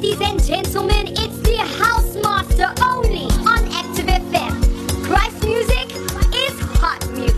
Ladies and gentlemen, it's the House Master only on Active FM. Christ music is hot music.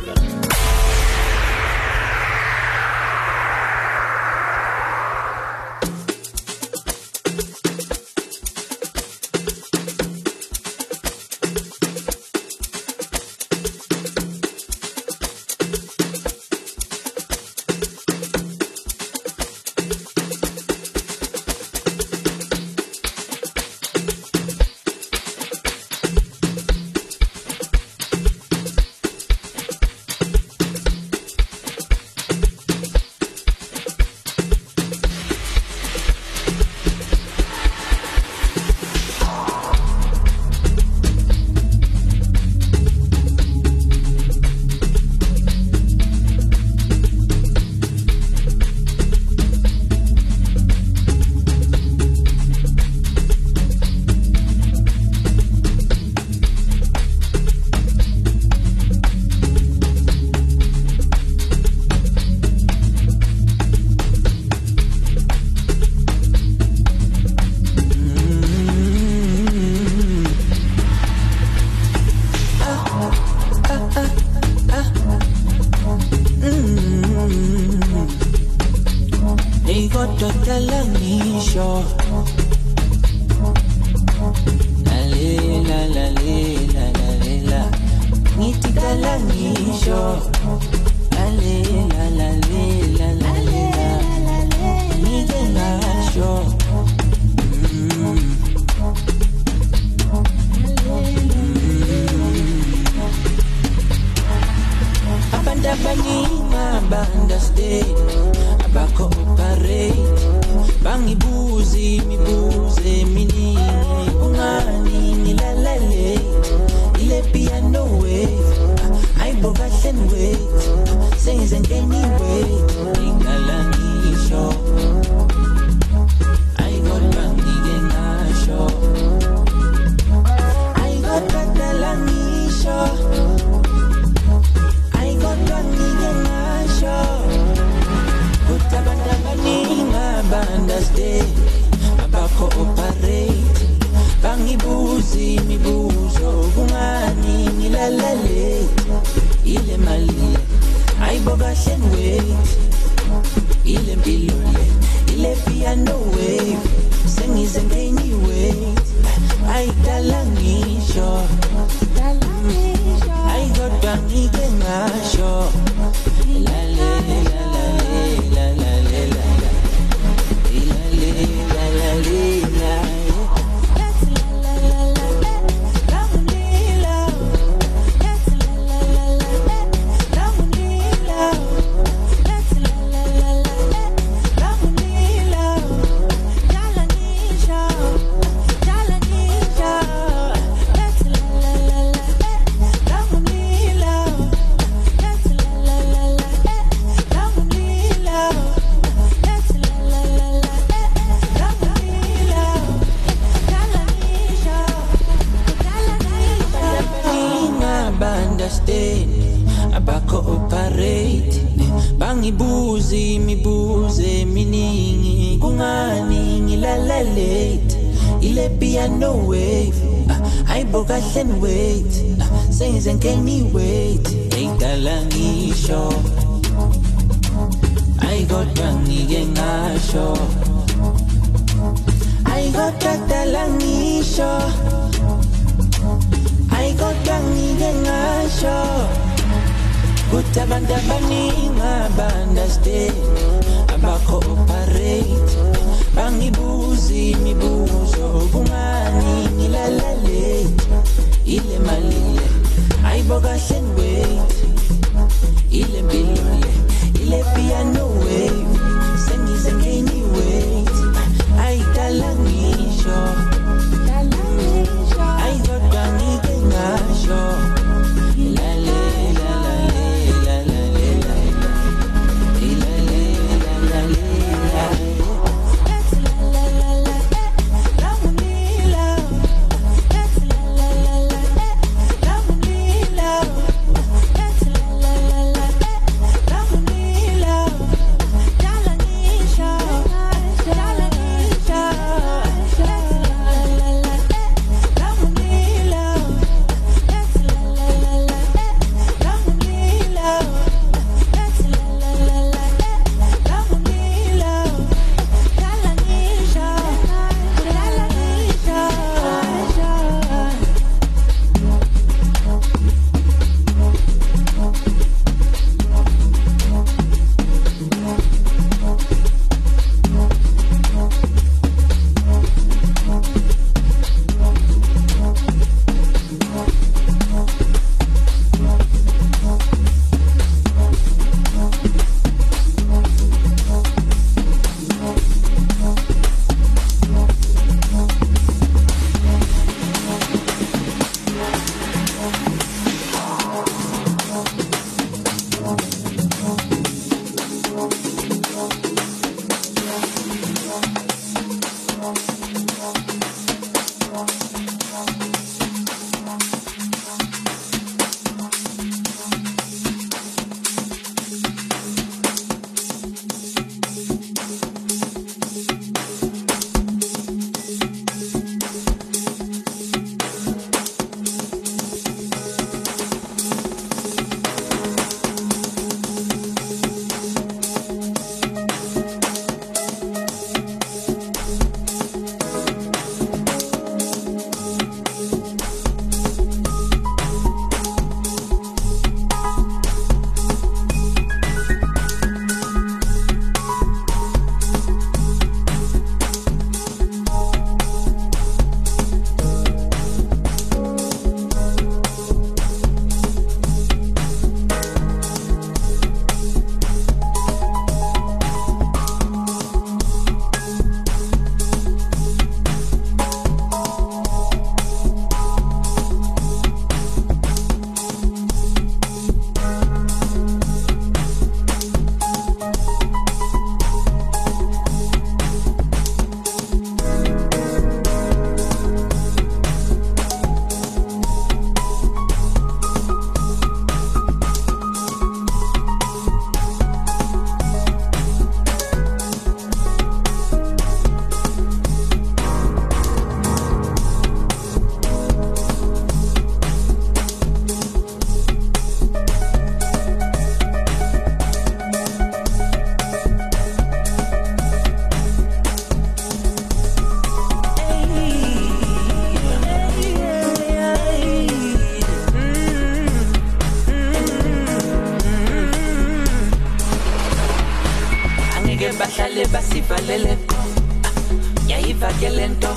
arriva che è lento,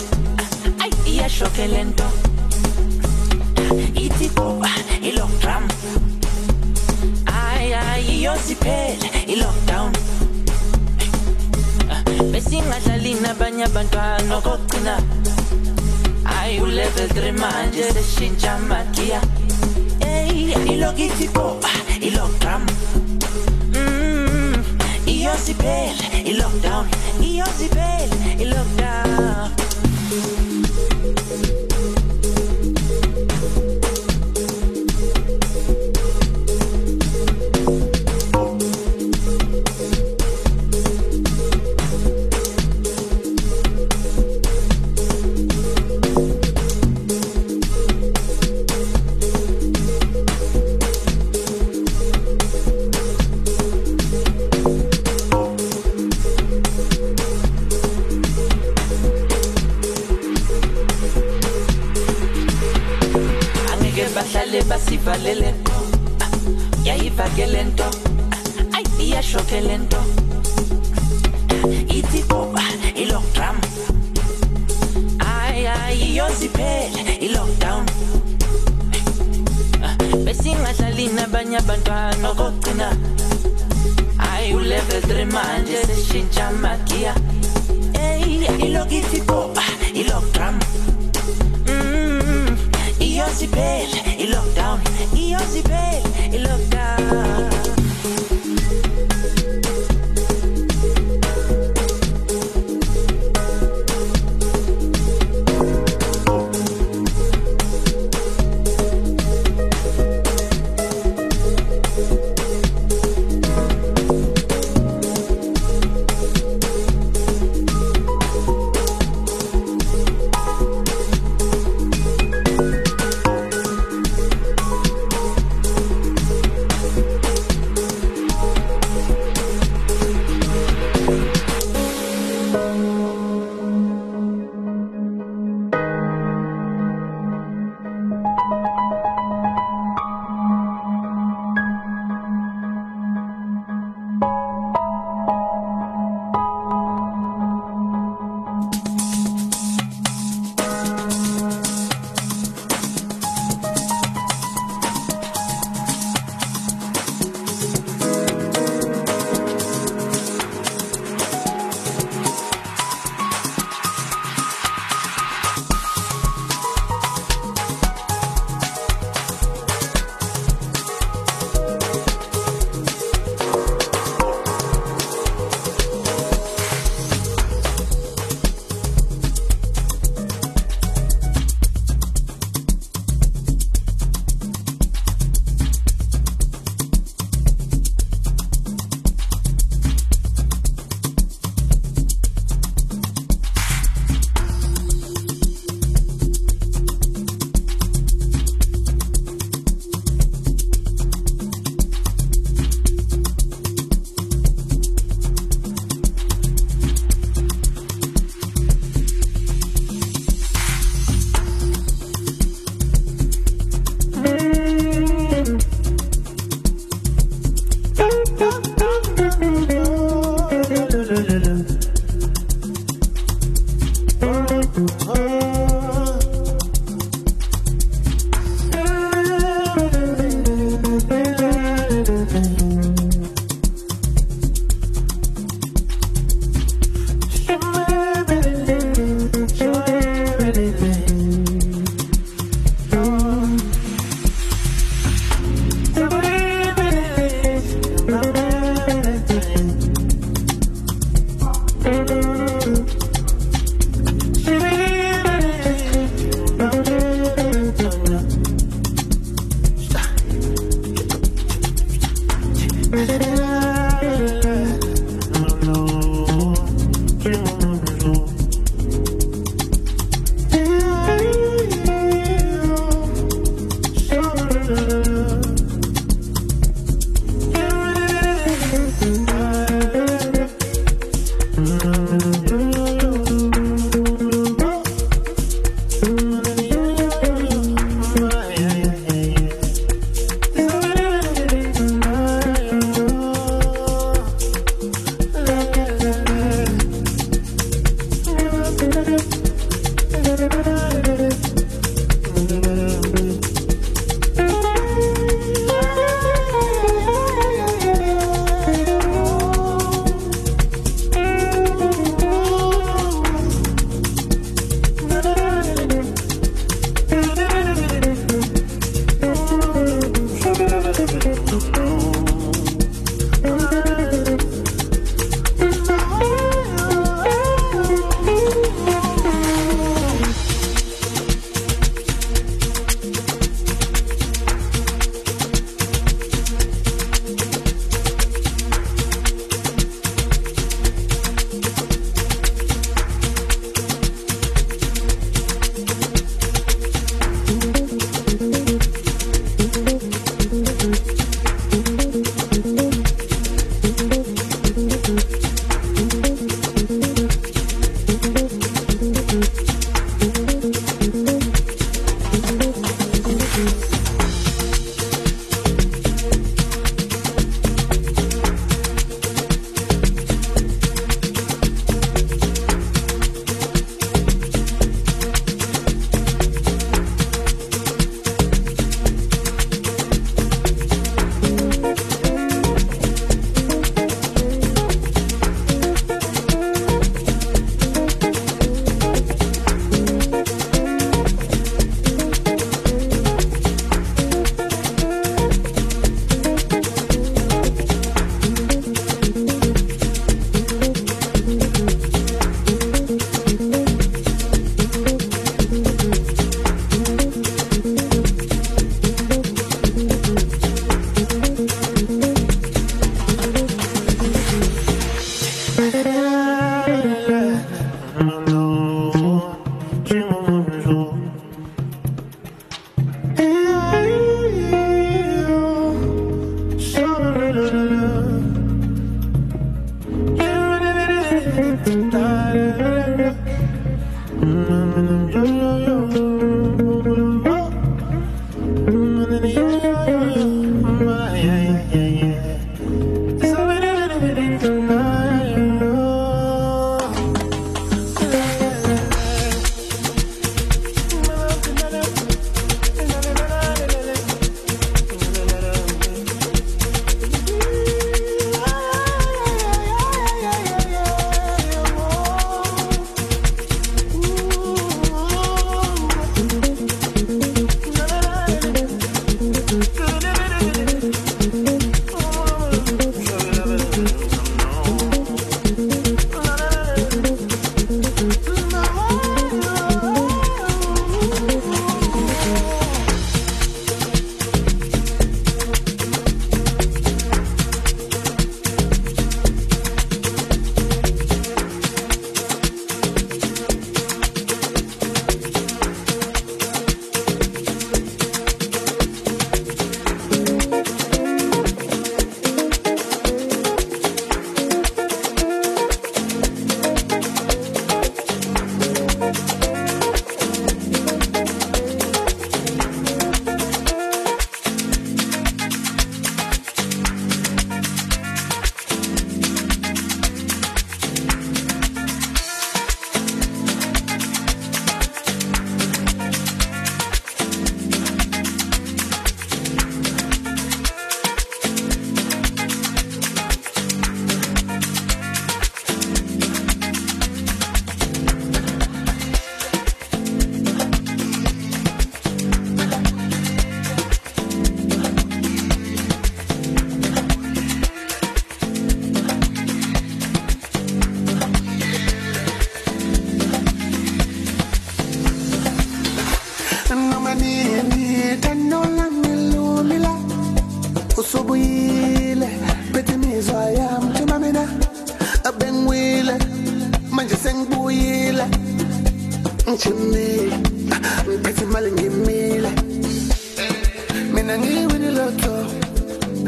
y eso que lento, y tipo, y lockdown, y yo si pel, y lockdown, besinga jalina banya bantano kotina, ay u level tremanje se shinchamakia, y lo que tipo, y lockdown, y yo si pel, y lockdown, y yo si pel, y lockdown.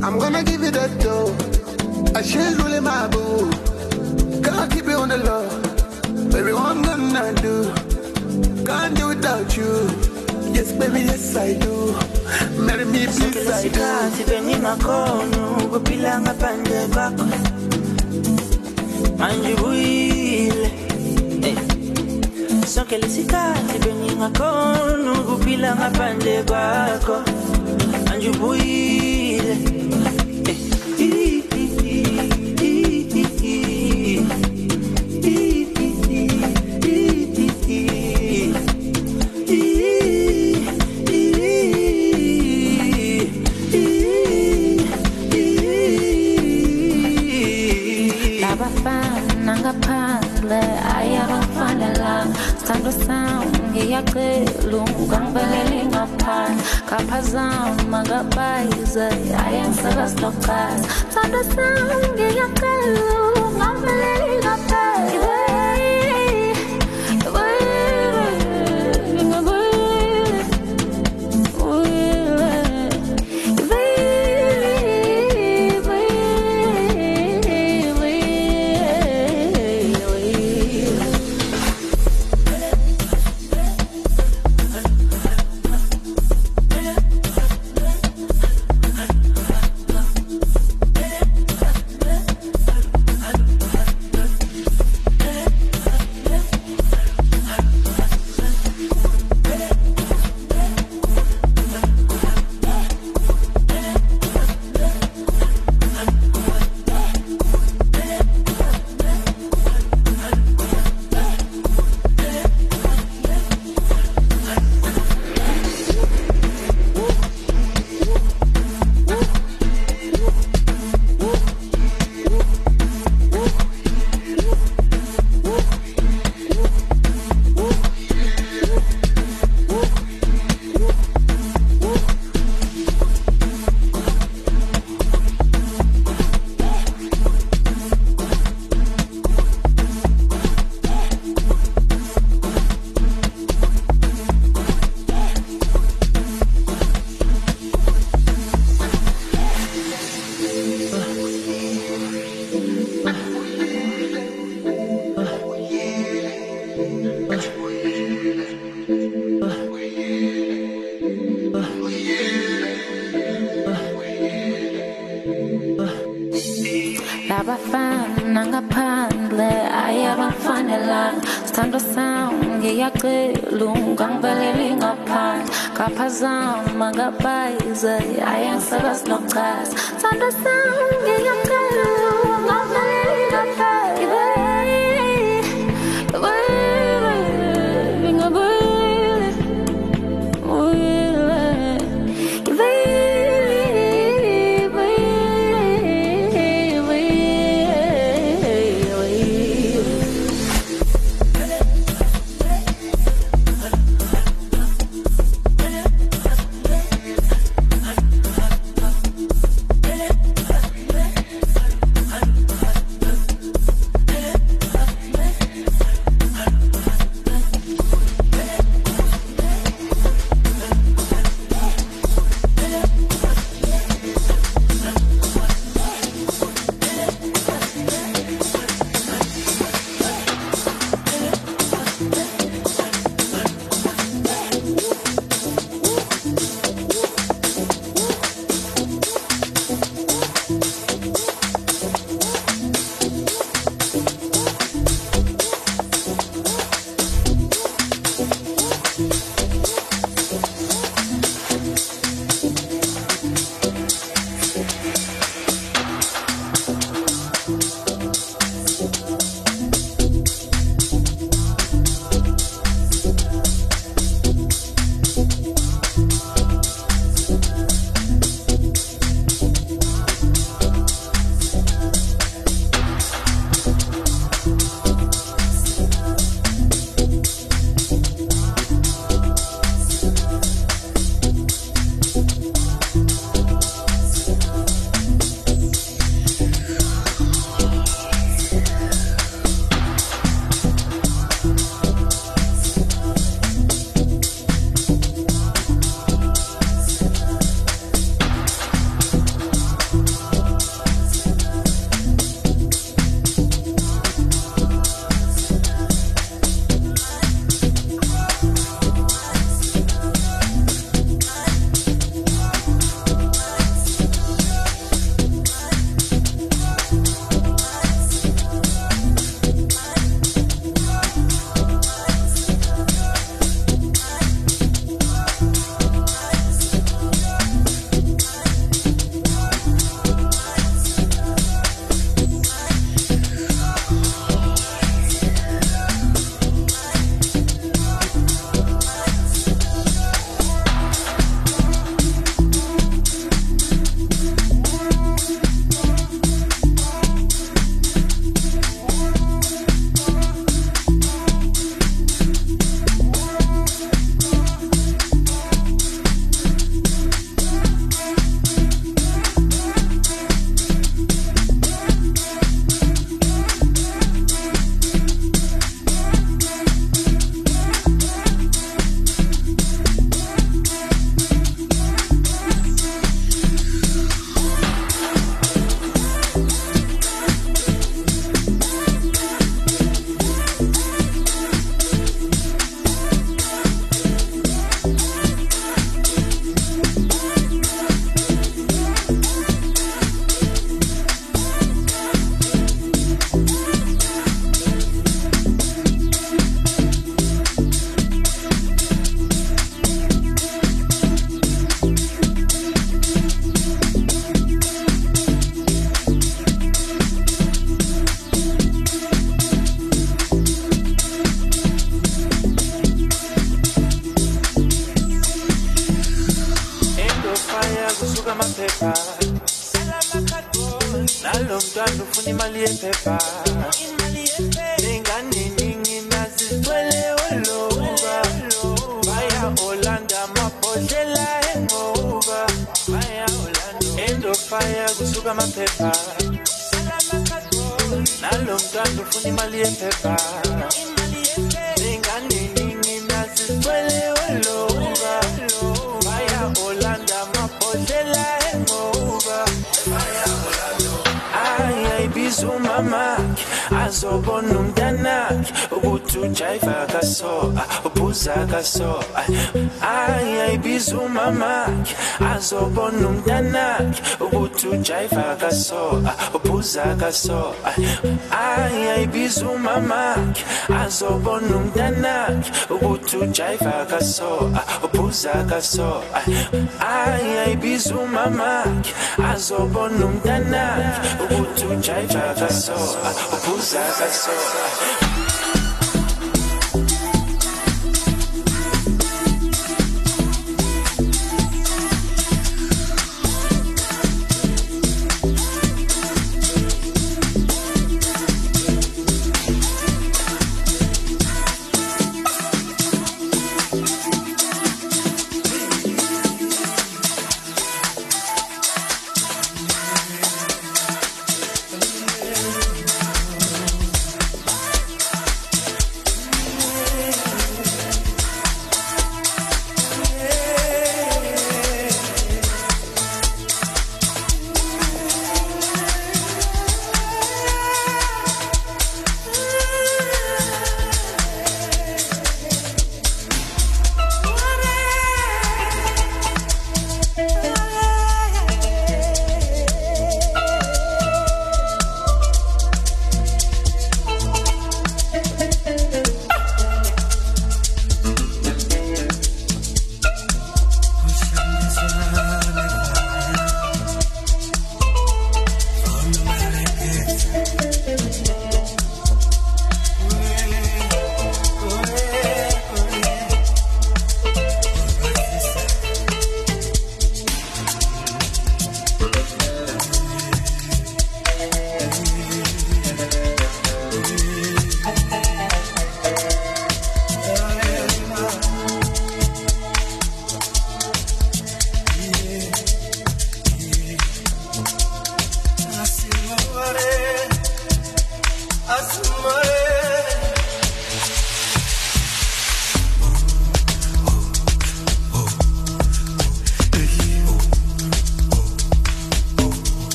I'm gonna give you that dough. I should really my boo. Can't keep you on the low. Baby, what I'm gonna do? Can't do without you. Yes, baby, yes I do. Marry me, please, I do.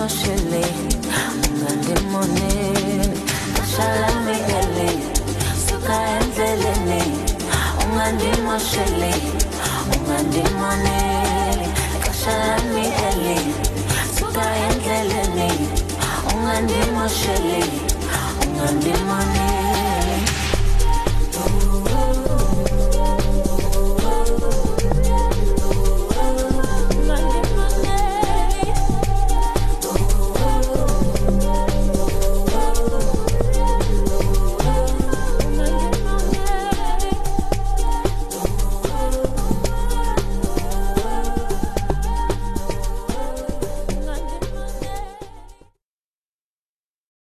כמו שלי, בלימונים השלם מגלי, סוג האנזלני, ומדימו שלי, ומדימוני השלם מגלי, סוג האנזלני, ומדימו שלי, ומדימוני